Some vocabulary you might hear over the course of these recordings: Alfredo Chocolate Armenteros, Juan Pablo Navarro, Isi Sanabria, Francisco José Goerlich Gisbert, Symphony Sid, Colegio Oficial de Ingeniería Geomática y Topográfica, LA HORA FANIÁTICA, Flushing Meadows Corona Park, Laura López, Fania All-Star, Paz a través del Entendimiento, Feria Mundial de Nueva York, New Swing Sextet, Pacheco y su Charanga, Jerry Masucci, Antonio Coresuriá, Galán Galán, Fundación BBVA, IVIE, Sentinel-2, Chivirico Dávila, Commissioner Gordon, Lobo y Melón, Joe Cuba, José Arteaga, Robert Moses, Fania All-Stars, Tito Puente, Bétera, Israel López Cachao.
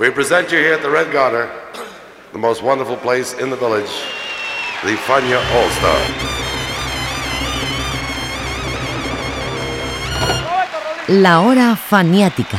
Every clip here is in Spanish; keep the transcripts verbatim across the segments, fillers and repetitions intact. We present you here at the Red Garter, the most wonderful place in the village, the Fania All-Star. La Hora Faniática.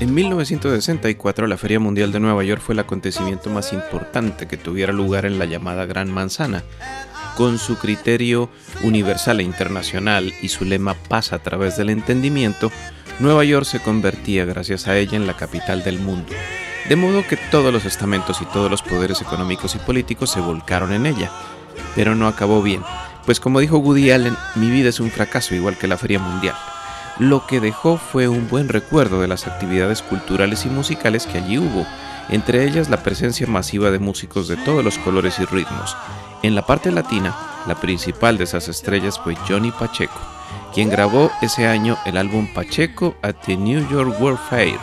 En mil novecientos sesenta y cuatro, la Feria Mundial de Nueva York fue el acontecimiento más importante que tuviera lugar en la llamada Gran Manzana. Con su criterio universal e internacional y su lema Paz a través del Entendimiento, Nueva York se convertía, gracias a ella, en la capital del mundo. De modo que todos los estamentos y todos los poderes económicos y políticos se volcaron en ella. Pero no acabó bien, pues como dijo Woody Allen, mi vida es un fracaso igual que la Feria Mundial. Lo que dejó fue un buen recuerdo de las actividades culturales y musicales que allí hubo, entre ellas la presencia masiva de músicos de todos los colores y ritmos. En la parte latina, la principal de esas estrellas fue Johnny Pacheco, quien grabó ese año el álbum Pacheco at the New York World Fair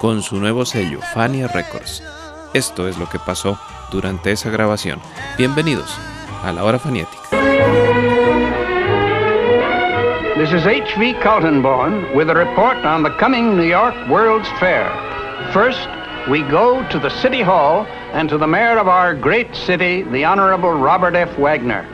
con su nuevo sello Fania Records. Esto es lo que pasó durante esa grabación. Bienvenidos a La Hora Faniática. This is H V Kaltenborn with a report on the coming New York World's Fair. First, we go to the City Hall and to the mayor of our great city, the Honorable Robert F. Wagner.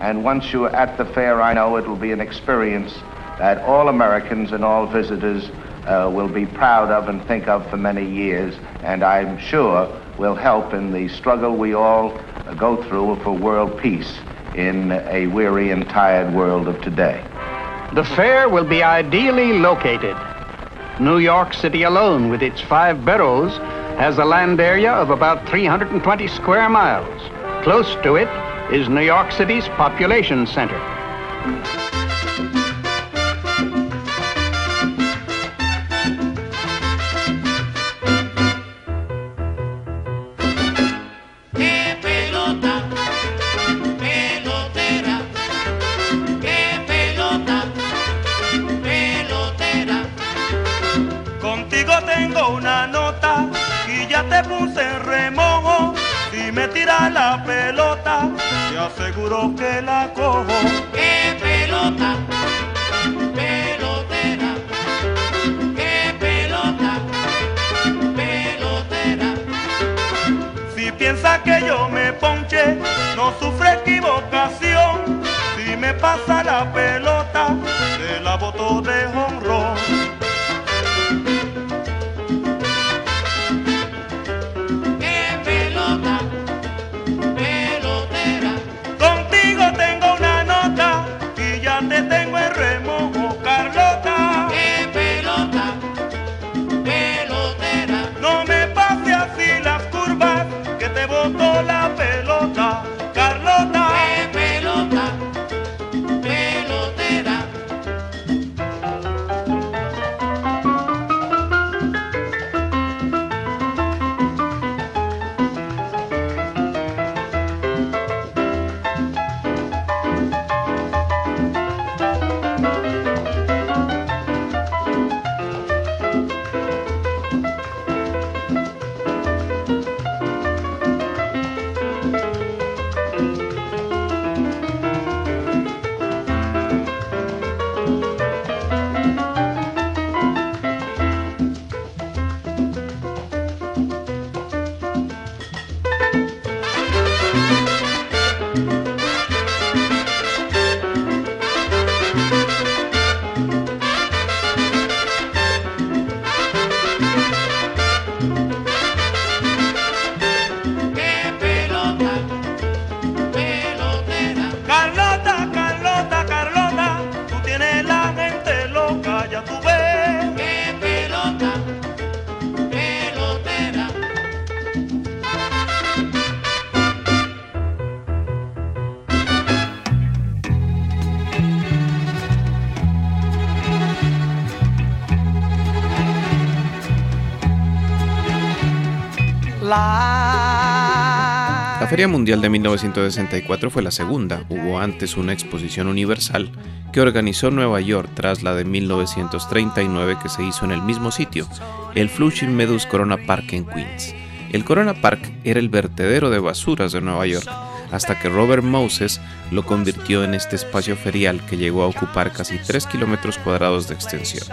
And once you're at the fair, I know it will be an experience that all Americans and all visitors uh, will be proud of and think of for many years, and I'm sure will help in the struggle we all uh, go through for world peace in a weary and tired world of today. The fair will be ideally located. New York City alone, with its five boroughs, has a land area of about three hundred twenty square miles. Close to it is New York City's population center. Seguro que la cojo. ¡Qué pelota! ¡Pelotera! ¡Qué pelota! ¡Pelotera! Si piensa que yo me ponche, no sufre equivocación. Si me pasa la pelota, se la boto de jonrón. La Feria Mundial de mil novecientos sesenta y cuatro fue la segunda. Hubo antes una exposición universal que organizó Nueva York tras la de mil novecientos treinta y nueve que se hizo en el mismo sitio, el Flushing Meadows Corona Park en Queens. El Corona Park era el vertedero de basuras de Nueva York, hasta que Robert Moses lo convirtió en este espacio ferial que llegó a ocupar casi tres kilómetros cuadrados de extensión.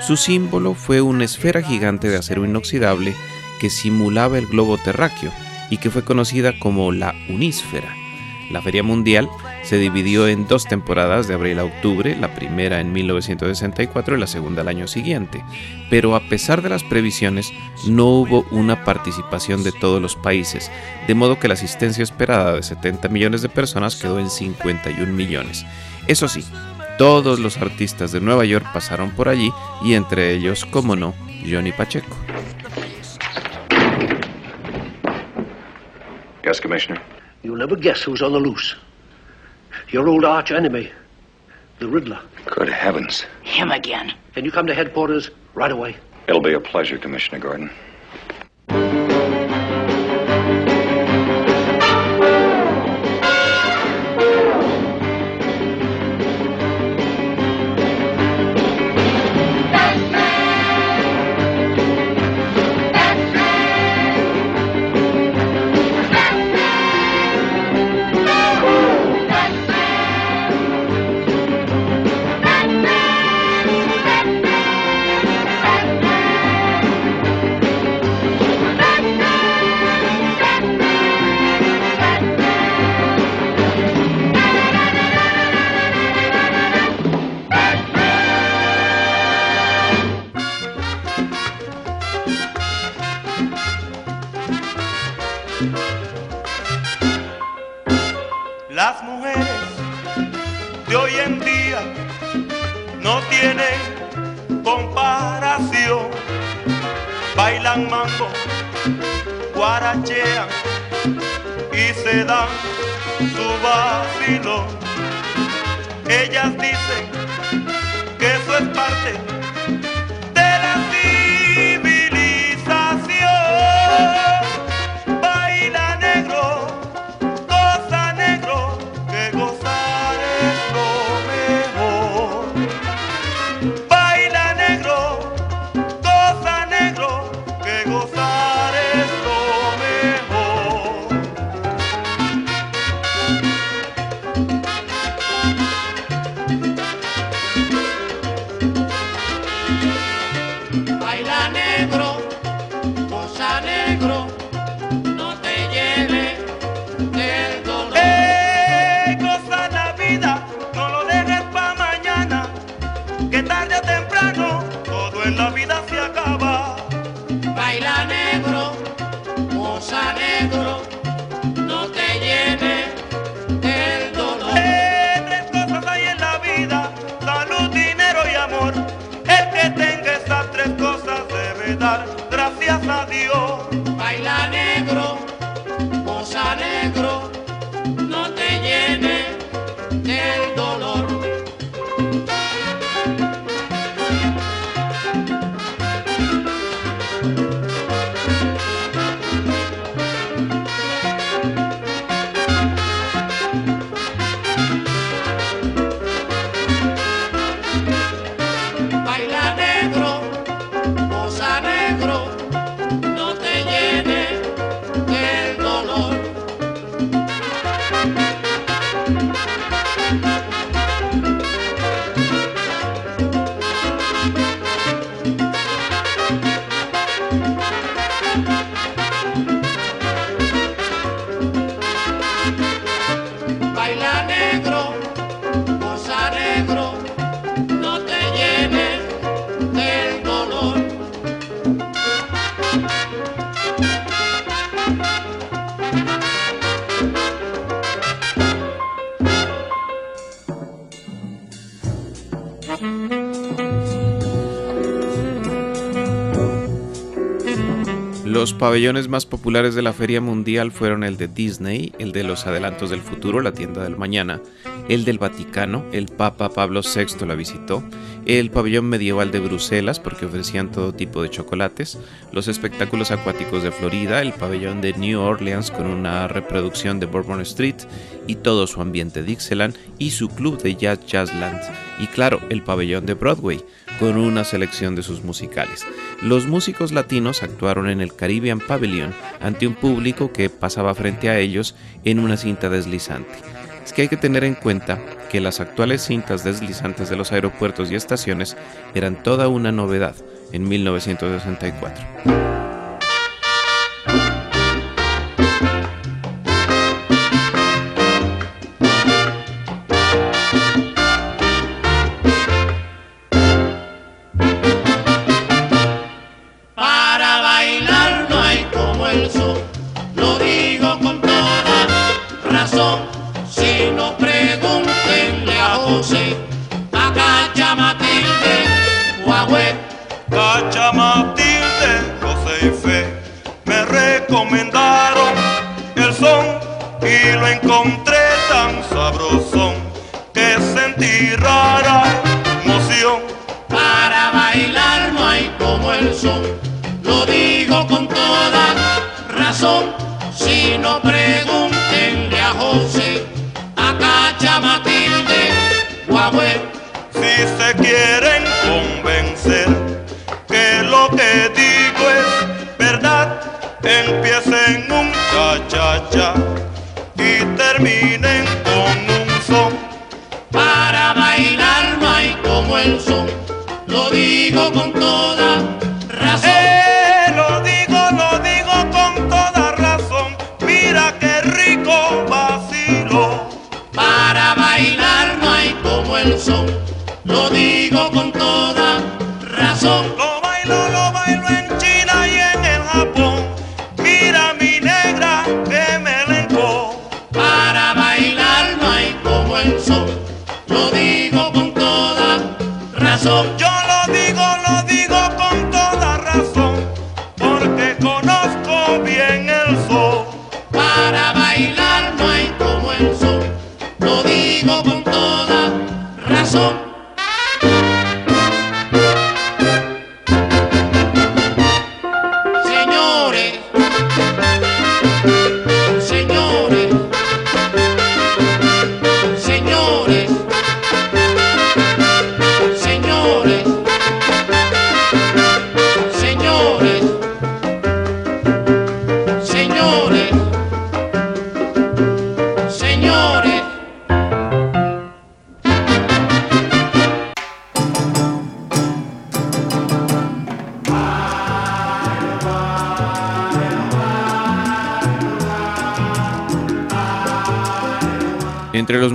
Su símbolo fue una esfera gigante de acero inoxidable que simulaba el globo terráqueo y que fue conocida como la Unísfera. La Feria Mundial se dividió en dos temporadas, de abril a octubre, la primera en mil novecientos sesenta y cuatro y la segunda al año siguiente, pero a pesar de las previsiones no hubo una participación de todos los países, de modo que la asistencia esperada de setenta millones de personas quedó en cincuenta y un millones. Eso sí, todos los artistas de Nueva York pasaron por allí y entre ellos, como no, Johnny Pacheco. Yes, Commissioner. You'll never guess who's on the loose. Your old arch enemy, the Riddler. Good heavens. Him again. Can you come to headquarters right away? It'll be a pleasure, Commissioner Gordon. Las mujeres de hoy en día no tienen comparación. Bailan mambo, guarachean y se dan su vacilón. Ellas dicen que eso es parte de la civilización. Los pabellones más populares de la Feria Mundial fueron el de Disney, el de los Adelantos del Futuro, la Tienda del Mañana, el del Vaticano, el Papa Pablo sexto la visitó, el pabellón medieval de Bruselas, porque ofrecían todo tipo de chocolates, los espectáculos acuáticos de Florida, el pabellón de New Orleans con una reproducción de Bourbon Street y todo su ambiente Dixieland y su club de jazz Jazzland, y claro, el pabellón de Broadway con una selección de sus musicales. Los músicos latinos actuaron en el Caribbean Pavilion ante un público que pasaba frente a ellos en una cinta deslizante. Es que hay que tener en cuenta que las actuales cintas deslizantes de los aeropuertos y estaciones eran toda una novedad en mil novecientos sesenta y cuatro.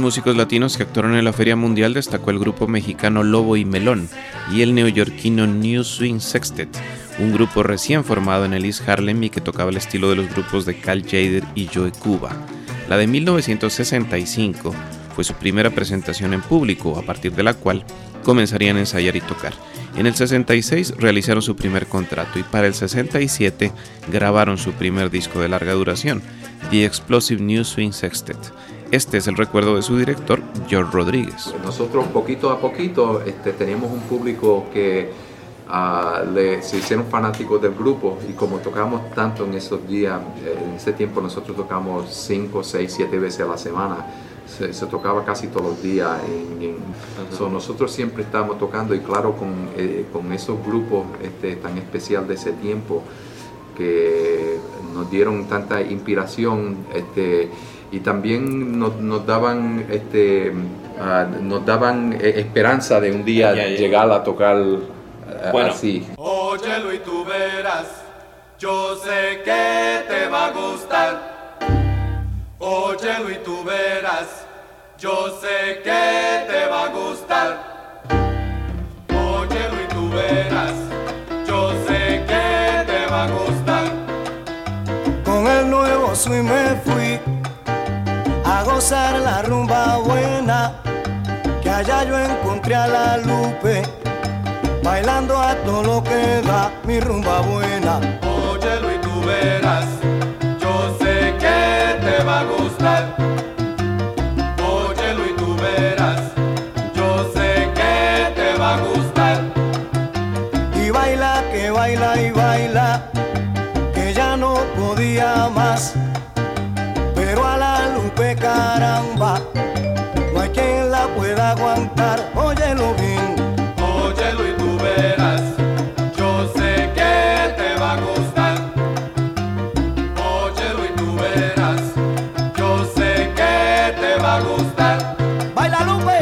Músicos latinos que actuaron en la Feria Mundial destacó el grupo mexicano Lobo y Melón y el neoyorquino New Swing Sextet, un grupo recién formado en el East Harlem y que tocaba el estilo de los grupos de Cal Tjader y Joe Cuba. La de mil novecientos sesenta y cinco fue su primera presentación en público, a partir de la cual comenzarían a ensayar y tocar. En el sesenta y seis realizaron su primer contrato y para el sesenta y siete grabaron su primer disco de larga duración, The Explosive New Swing Sextet. Este es el recuerdo de su director, George Rodríguez. Nosotros poquito a poquito este, teníamos un público que uh, le, se hicieron fanáticos del grupo, y como tocamos tanto en esos días, en ese tiempo nosotros tocamos cinco, seis, siete veces a la semana, se, se tocaba casi todos los días, en, en, uh-huh. so, nosotros siempre estábamos tocando, y claro, con, eh, con esos grupos este, tan especial de ese tiempo que nos dieron tanta inspiración, este, y también nos, nos daban este uh, nos daban eh, esperanza de un día yeah, yeah, llegar yeah. a tocar uh, bueno. así. Óyelo y tú verás, yo sé que te va a gustar. Óyelo y tú verás, yo sé que te va a gustar. Óyelo y tú verás, yo sé que te va a gustar. Con el nuevo swing me fui a gozar la rumba buena, que allá yo encontré a la Lupe, bailando a todo lo que da mi rumba buena. Óyelo y tú verás, yo sé que te va a gustar. Óyelo y tú verás, yo sé que te va a gustar. baila y baila, que ya no podía más. Pero a la Lupe, caramba, no hay quien la pueda aguantar. Óyelo bien, óyelo y tú verás, yo sé que te va a gustar. Óyelo y tú verás, yo sé que te va a gustar. ¡Baila, Lupe!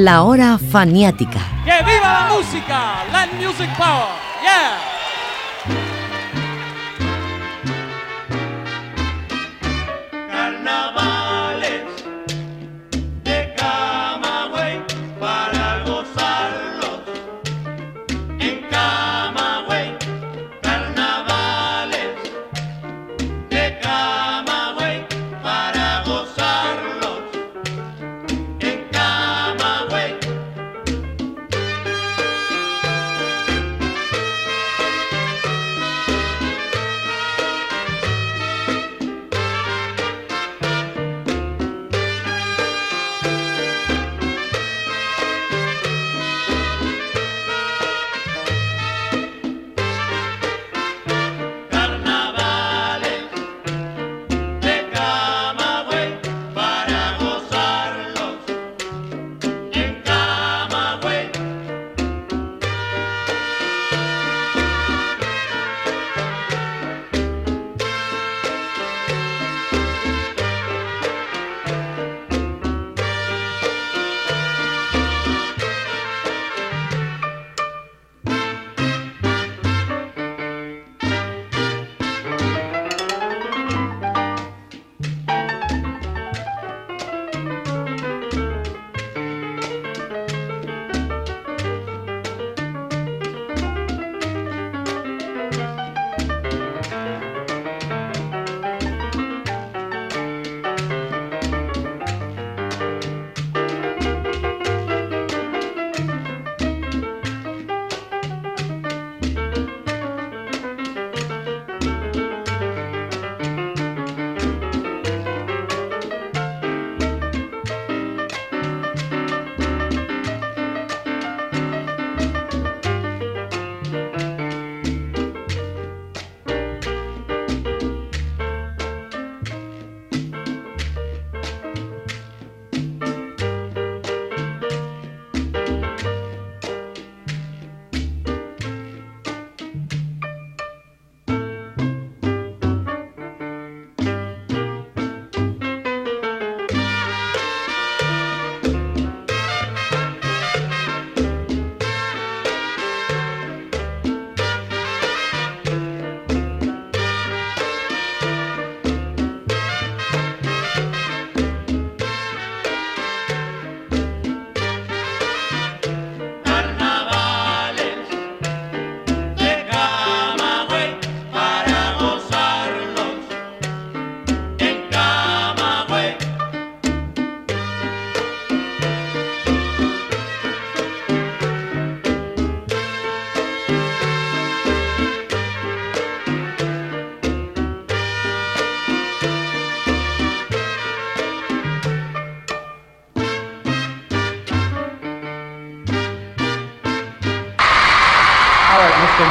La Hora Faniática. ¡Que viva la música! Latin Music Power. Yeah.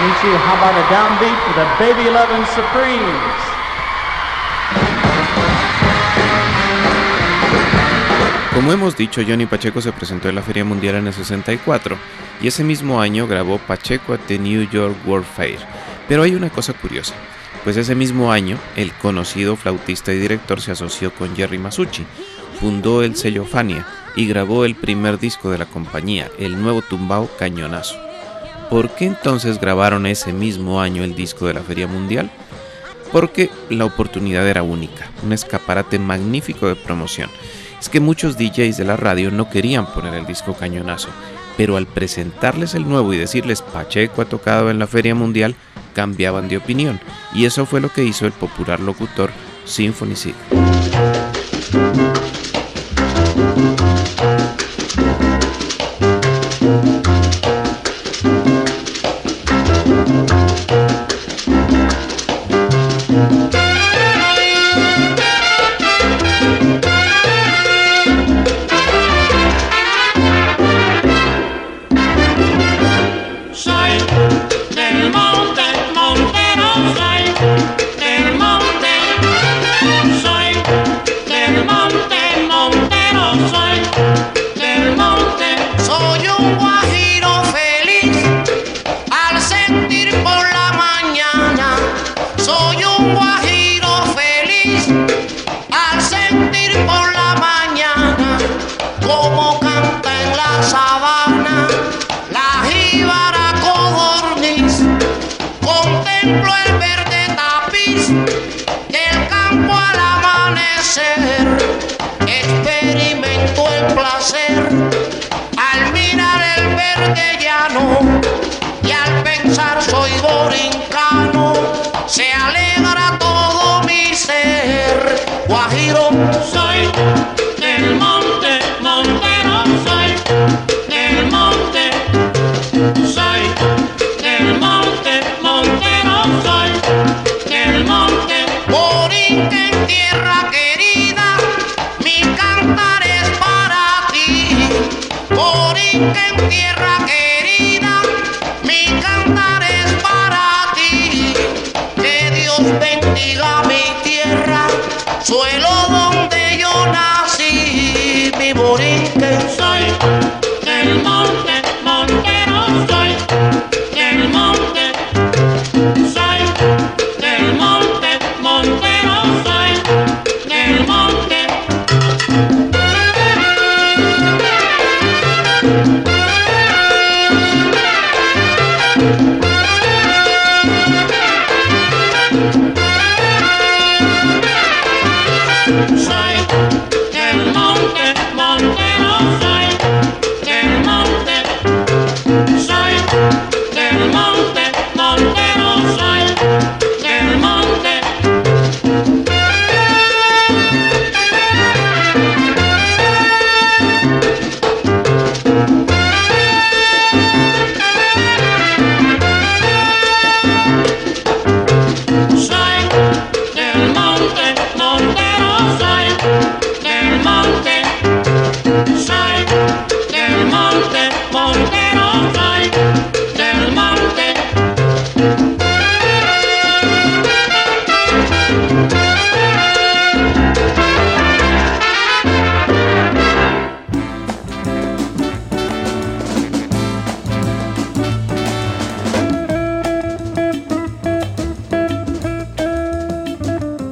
Michi, how about a downbeat for the Baby Lovin' Supremes? Como hemos dicho, Johnny Pacheco se presentó en la Feria Mundial en el sesenta y cuatro y ese mismo año grabó Pacheco at the New York World Fair. Pero hay una cosa curiosa, pues ese mismo año el conocido flautista y director se asoció con Jerry Masucci, fundó el sello Fania y grabó el primer disco de la compañía, el nuevo tumbao Cañonazo. ¿Por qué entonces grabaron ese mismo año el disco de la Feria Mundial? Porque la oportunidad era única, un escaparate magnífico de promoción. Es que muchos D Js de la radio no querían poner el disco Cañonazo, pero al presentarles el nuevo y decirles Pacheco ha tocado en la Feria Mundial, cambiaban de opinión, y eso fue lo que hizo el popular locutor Symphony Sid.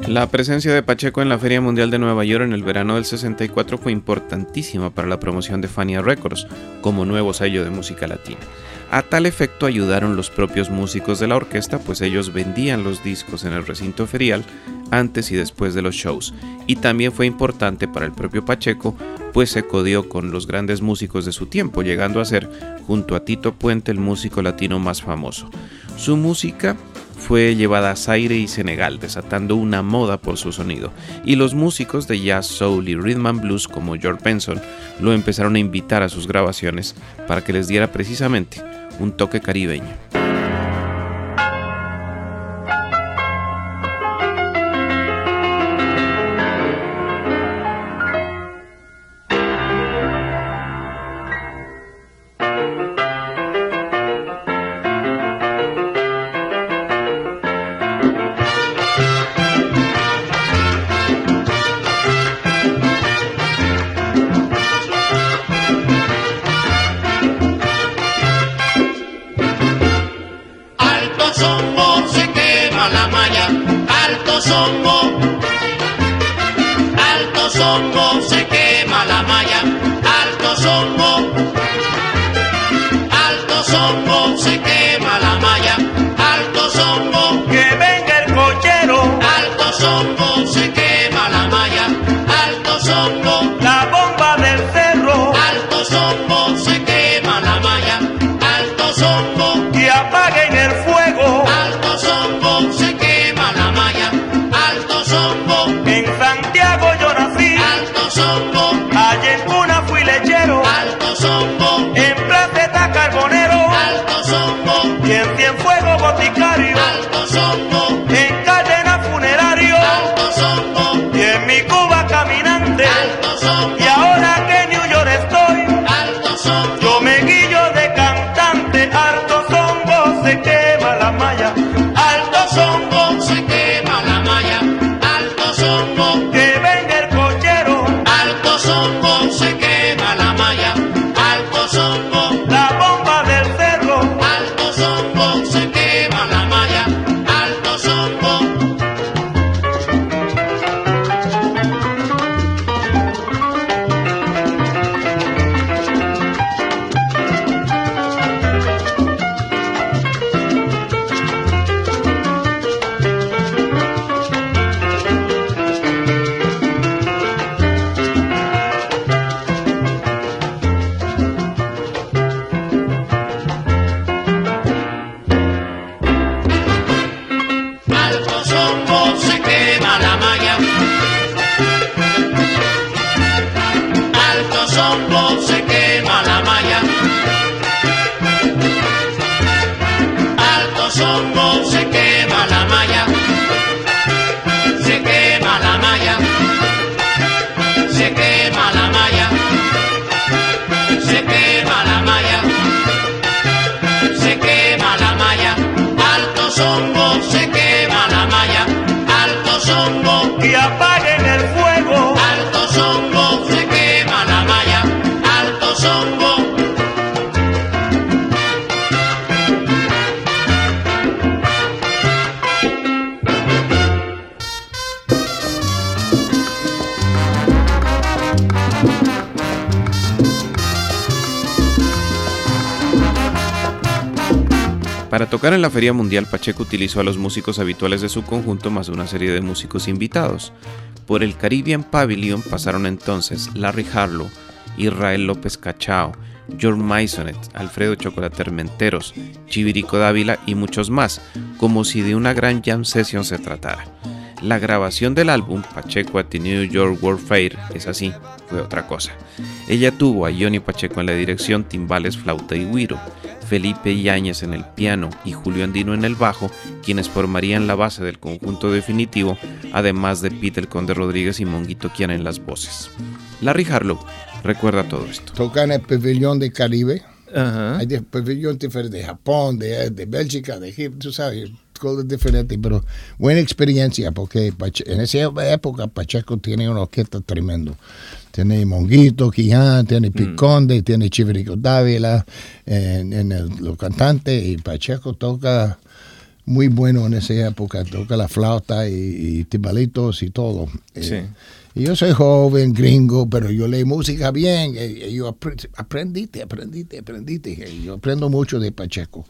La presencia de Pacheco en la Feria Mundial de Nueva York en el verano del sesenta y cuatro fue importantísima para la promoción de Fania Records como nuevo sello de música latina. A tal efecto ayudaron los propios músicos de la orquesta, pues ellos vendían los discos en el recinto ferial antes y después de los shows, y también fue importante para el propio Pacheco, pues se codió con los grandes músicos de su tiempo, llegando a ser, junto a Tito Puente, el músico latino más famoso. Su música fue llevada a Zaire y Senegal, desatando una moda por su sonido, y los músicos de jazz, soul y rhythm and blues como George Benson lo empezaron a invitar a sus grabaciones para que les diera precisamente un toque caribeño. songo, se quema la malla. Alto songo, alto songo, se quema la malla. Alto songo, que venga el cochero. Alto songo, se quema la malla. Alto songo, la bomba del cerro. Alto songo, se quema la malla. Alto songo, que apaguen el fuego. Alto songo, se quema la malla. Alto songo, en Santiago yo nací. Alto songo, allí en Cuna fui lechero. Alto songo, en Placeta carbonero. Alto songo, y en Cienfuegos boticario. Alto songo, en Cadena funerario. Alto songo, y en mi Cuba caminante. Alto songo, y ahora que en New York estoy. Alto songo, yo me guillo de cantante. Alto songo, se quema la malla. Alto songo, se quema la malla. Alto songo, que venga el cochero. Alto songo, se quema la malla. Alto songo, la bomba del cerro. Alto songo, se quema la malla. Alto songo. Alto songo, se quema la malla. Alto songo, se quema la malla. Alto songo, se quema la malla. Se quema la malla. Se quema la malla. Se quema la malla. Se quema la malla. Alto songo, se quema la malla. Alto songo, que apaguen el fuego. Alto songo, se quema la malla. Alto songo. Para tocar en la Feria Mundial, Pacheco utilizó a los músicos habituales de su conjunto más una serie de músicos invitados. Por el Caribbean Pavilion pasaron entonces Larry Harlow, Israel López Cachao, George Maisonet, Alfredo Chocolate Armenteros, Chivirico Dávila y muchos más, como si de una gran jam session se tratara. La grabación del álbum Pacheco at the New York World Fair, es así, fue otra cosa. Ella tuvo a Johnny Pacheco en la dirección, timbales, flauta y güiro, Felipe Yañez en el piano y Julio Andino en el bajo, quienes formarían la base del conjunto definitivo, además de Pete el Conde Rodríguez y Monguito Quián en las voces. Larry Harlow recuerda todo esto. Toca en el pabellón del Caribe, uh-huh. Hay pabellones diferentes de Japón, de, de Bélgica, de Egipto, tú sabes, cosas diferentes, pero buena experiencia porque en esa época Pacheco tiene una orquesta tremendo. Tiene Monguito Quián, tiene Piconde, mm. tiene Chivirico Dávila en, en el, los cantantes, y Pacheco toca muy bueno en esa época, toca la flauta y, y timbalitos y todo. Sí. Eh, y yo soy joven, gringo, pero yo leí música bien, y, y yo aprendí, aprendí, aprendí, aprendí, y yo aprendo mucho de Pacheco.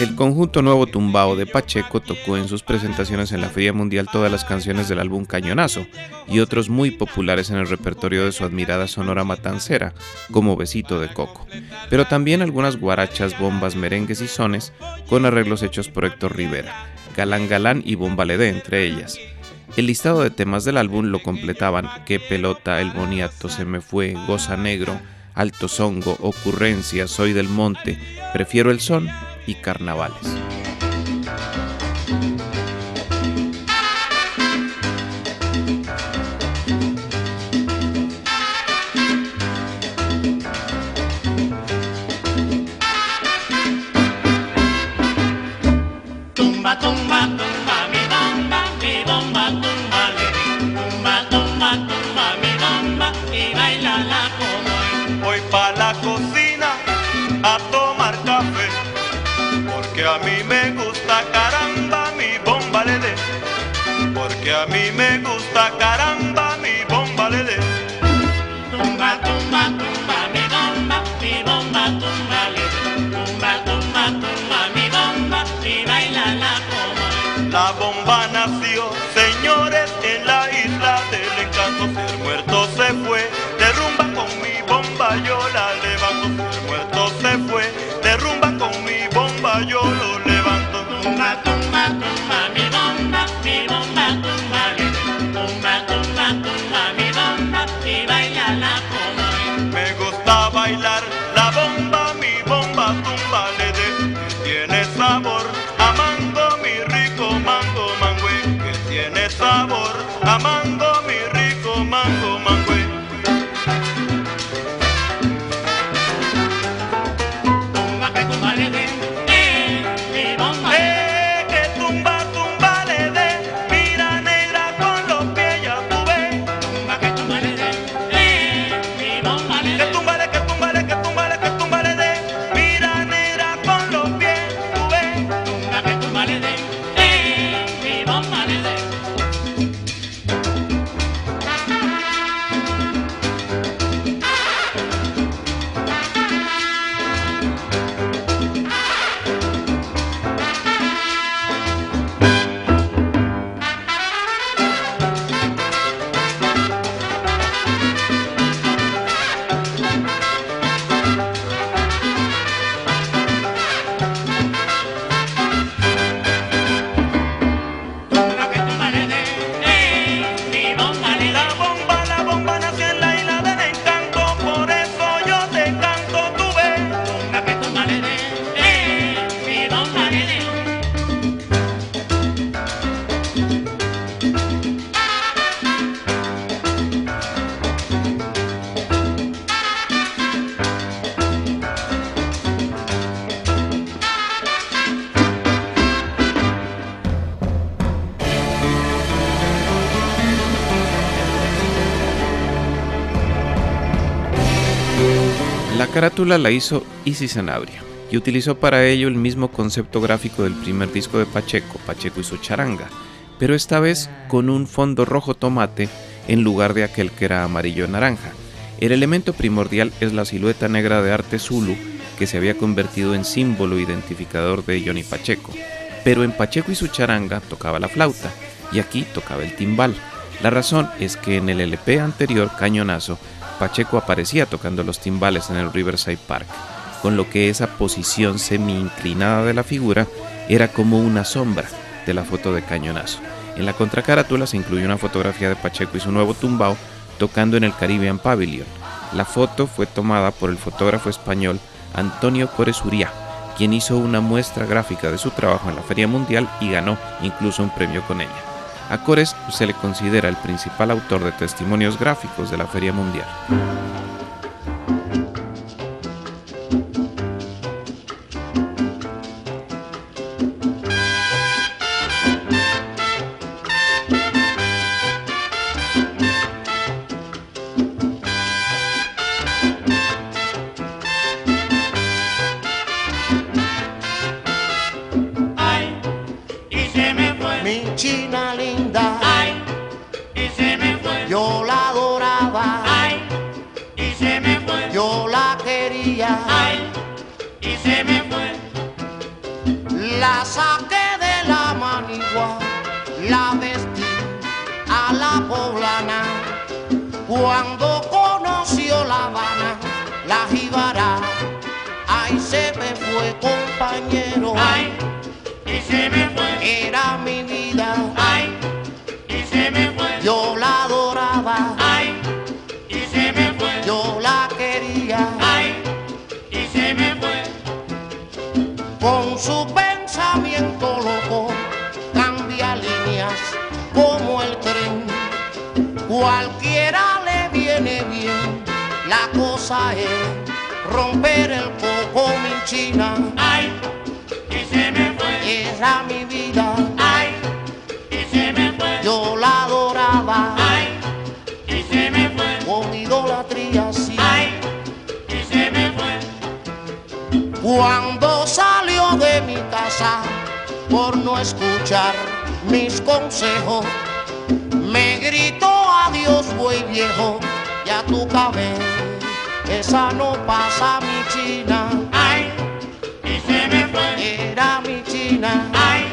El conjunto Nuevo Tumbao de Pacheco tocó en sus presentaciones en la Feria Mundial todas las canciones del álbum Cañonazo y otros muy populares en el repertorio de su admirada sonora matancera, como Besito de Coco, pero también algunas guarachas, bombas, merengues y sones con arreglos hechos por Héctor Rivera, Galán Galán y Bomba Ledé entre ellas. El listado de temas del álbum lo completaban Qué Pelota, El Boniato, Se Me Fue, Goza Negro, Alto Songo, Ocurrencia, Soy del Monte, Prefiero el Son y Carnavales. Tumba, tumba, tumba, mi bomba, mi bomba, tumba, liri. Tumba, tumba, tumba, mi bomba y bailala como voy pa' la cocina a tomar café, porque a mí me gusta caramba mi bomba le dé, porque a mí me gusta caramba mi bomba le dé. Tumba, tumba, tumba, mi bomba, mi bomba, tumba le dé. Tumba, tumba, tumba, mi bomba y baila la bomba. La bomba nació, señores, en la isla del encanto. Ser muerto se fue, derrumba con mi bomba, yo la levanto. El muerto se fue, derrumba con mi bomba, yo lo levanto. Tumba, tumba, tumba, mi bomba, mi bomba, tumba. Tumba, tumba, tumba, mi bomba y baila la bomba. Me gusta bailar la bomba, mi bomba, tumba, le dé. Tiene sabor a mango, mi rico mango, mangüe. Que tiene sabor a mango, mi rico mango, mangüe. La carátula la hizo Isi Sanabria y utilizó para ello el mismo concepto gráfico del primer disco de Pacheco, Pacheco y su Charanga, pero esta vez con un fondo rojo tomate en lugar de aquel que era amarillo naranja. El elemento primordial es la silueta negra de arte Zulu que se había convertido en símbolo identificador de Johnny Pacheco, pero en Pacheco y su Charanga tocaba la flauta y aquí tocaba el timbal. La razón es que en el L P anterior, Cañonazo, Pacheco aparecía tocando los timbales en el Riverside Park, con lo que esa posición semi-inclinada de la figura era como una sombra de la foto de Cañonazo. En la contracarátula se incluyó una fotografía de Pacheco y su Nuevo Tumbao tocando en el Caribbean Pavilion. La foto fue tomada por el fotógrafo español Antonio Coresuriá, quien hizo una muestra gráfica de su trabajo en la Feria Mundial y ganó incluso un premio con ella. A Cores se le considera el principal autor de testimonios gráficos de la Feria Mundial. yo la quería. Ay, y se me fue. La saqué de la manigua, la vestí a la poblana. Cuando conoció La Habana, la jíbara, ay, se me fue, compañero. Ay, y se me fue. Era mi vida. Ay, y se me fue. Yo la adoraba. Ay, y se me fue. Yo la quería. Ay, y se me fue. Con su pensamiento loco, cambia líneas como el tren. Cualquiera le viene bien. La cosa es romper el coco, mi china. Ay, y se me fue. Era mi vida. Ay, y se me fue. Yo la adoraba. Ay, y se me fue. Con idolatría así. Ay, y se me fue. Cuando salió de mi casa por no escuchar mis consejos, me gritó: adiós, buey viejo, ya tú cabes, esa no pasa, mi china. Ay, y se me fue. Era mi china. Ay,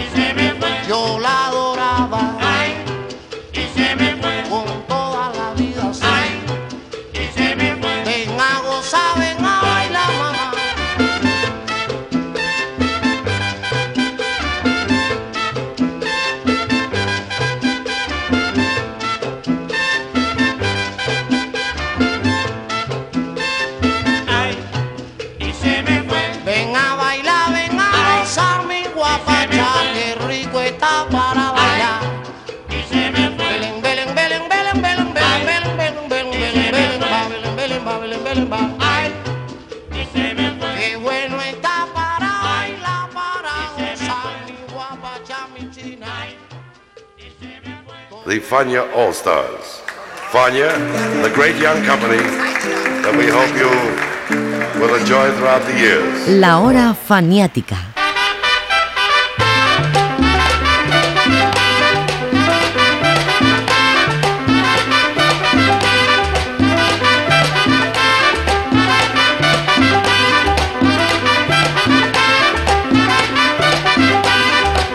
y se me fue. Yo la adoraba. Ay, y se me fue. Con toda la vida así. Ay, y se me fue. Ven a gozar, ven a bailar, mamá. The Fania All-Stars. Fania, the great young company that we hope you will enjoy throughout the years. La Hora Faniática.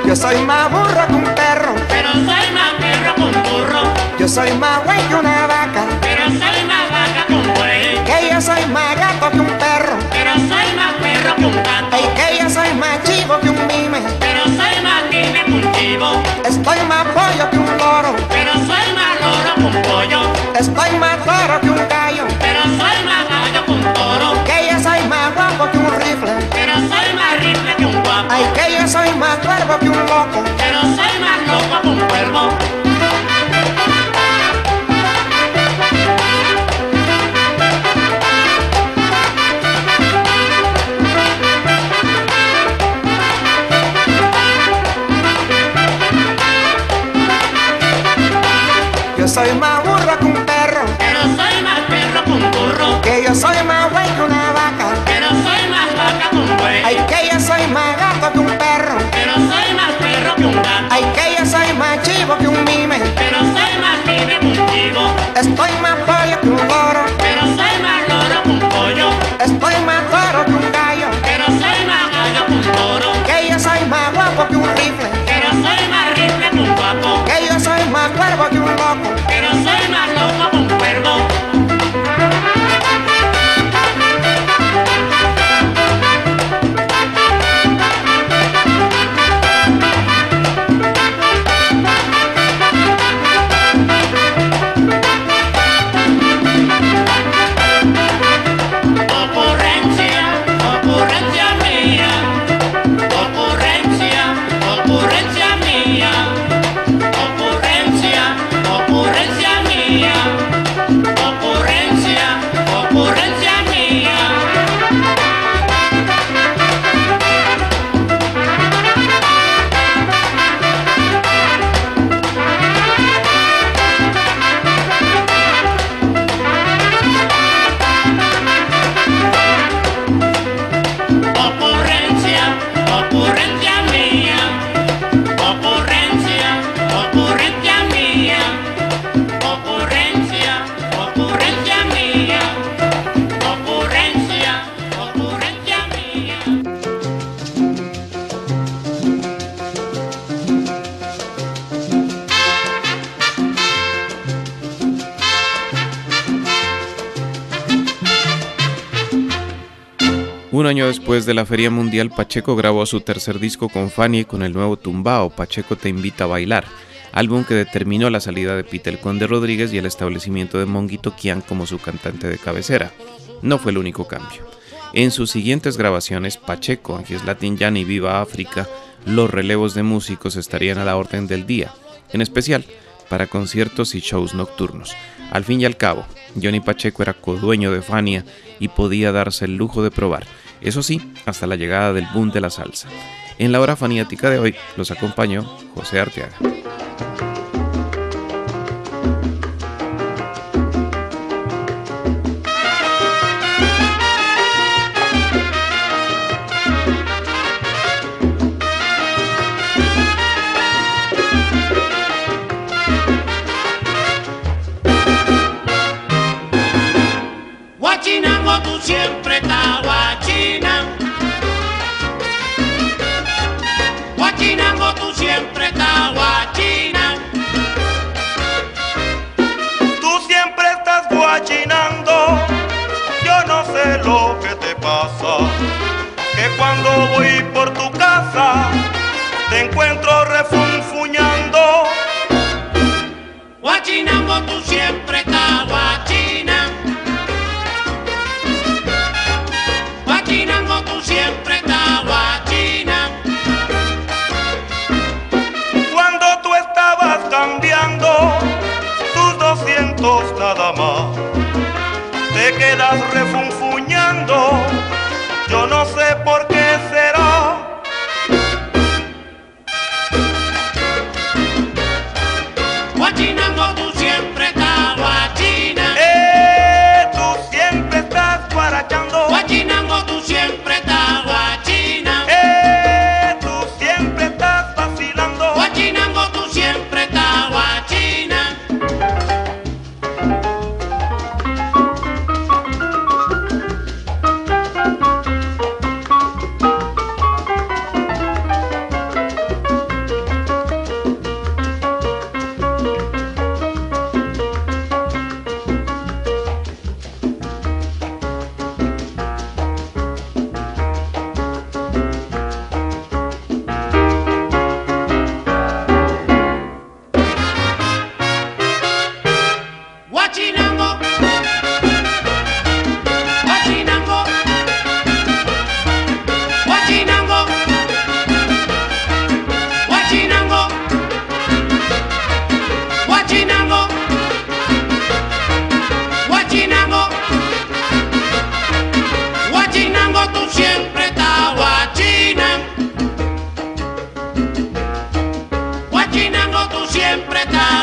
Yo soy más burro que un perro, pero soy más perro que un burro. Yo soy más güey que una vaca, pero soy más vaca que un güey. Que yo soy más gato que un perro, pero soy más perro que un gato. Y que yo soy más chivo que un mime, pero soy más mime que un chivo. Estoy más pollo que un loro, pero soy más loro que un pollo. Estoy más toro que un gallo, pero soy más gallo que un toro. Que yo soy más guapo que un rifle, pero soy más rifle que un guapo. Ay, que yo soy más cuervo que un loco, pero soy más loco que un cuervo. Yo soy más burro que un perro, pero soy más perro que un burro. Que yo soy más güey que una vaca, pero soy más vaca que un güey. Ay, que yo soy más gato que un perro, pero soy más perro que un gato. Ay, que yo soy más chivo que un mime, pero soy más mime que un chivo. Estoy más pollo que un loro, pero soy más loro que un pollo. Estoy más toro que un gallo, pero soy más gallo que un toro. Que yo soy más guapo que un rifle, pero soy más rifle que un guapo. Que yo soy más cuervo que un loco, pero soy más loco que un cuervo. Ocurrencia mía, Un año después de la Feria Mundial, Pacheco grabó su tercer disco con Fania con el nuevo tumbao Pacheco te invita a bailar, álbum que determinó la salida de Pita el Conde Rodríguez y el establecimiento de Monguito Quián como su cantante de cabecera. No fue el único cambio. En sus siguientes grabaciones, Pacheco, Angis Latin Jan y Viva África, los relevos de músicos estarían a la orden del día, en especial para conciertos y shows nocturnos. Al fin y al cabo, Johnny Pacheco era codueño de Fania y podía darse el lujo de probar, eso sí, hasta la llegada del boom de la salsa. En la hora faniática de hoy los acompañó José Arteaga. Siempre está Guachina, Guachinango, tú siempre está Guachina. Tú siempre estás guachinando, yo no sé lo que te pasa, que cuando voy por tu casa te encuentro refunfuñando. Guachinango, tú siempre está guachina. Siempre está guachina. Cuando tú estabas cambiando tus doscientos nada más, te quedas refunfuñando, yo no sé por qué será. Guachinango, tú siempre estás guachina. Eh, tú siempre estás guarachando. Guachinango, tú siempre estás. Siempre está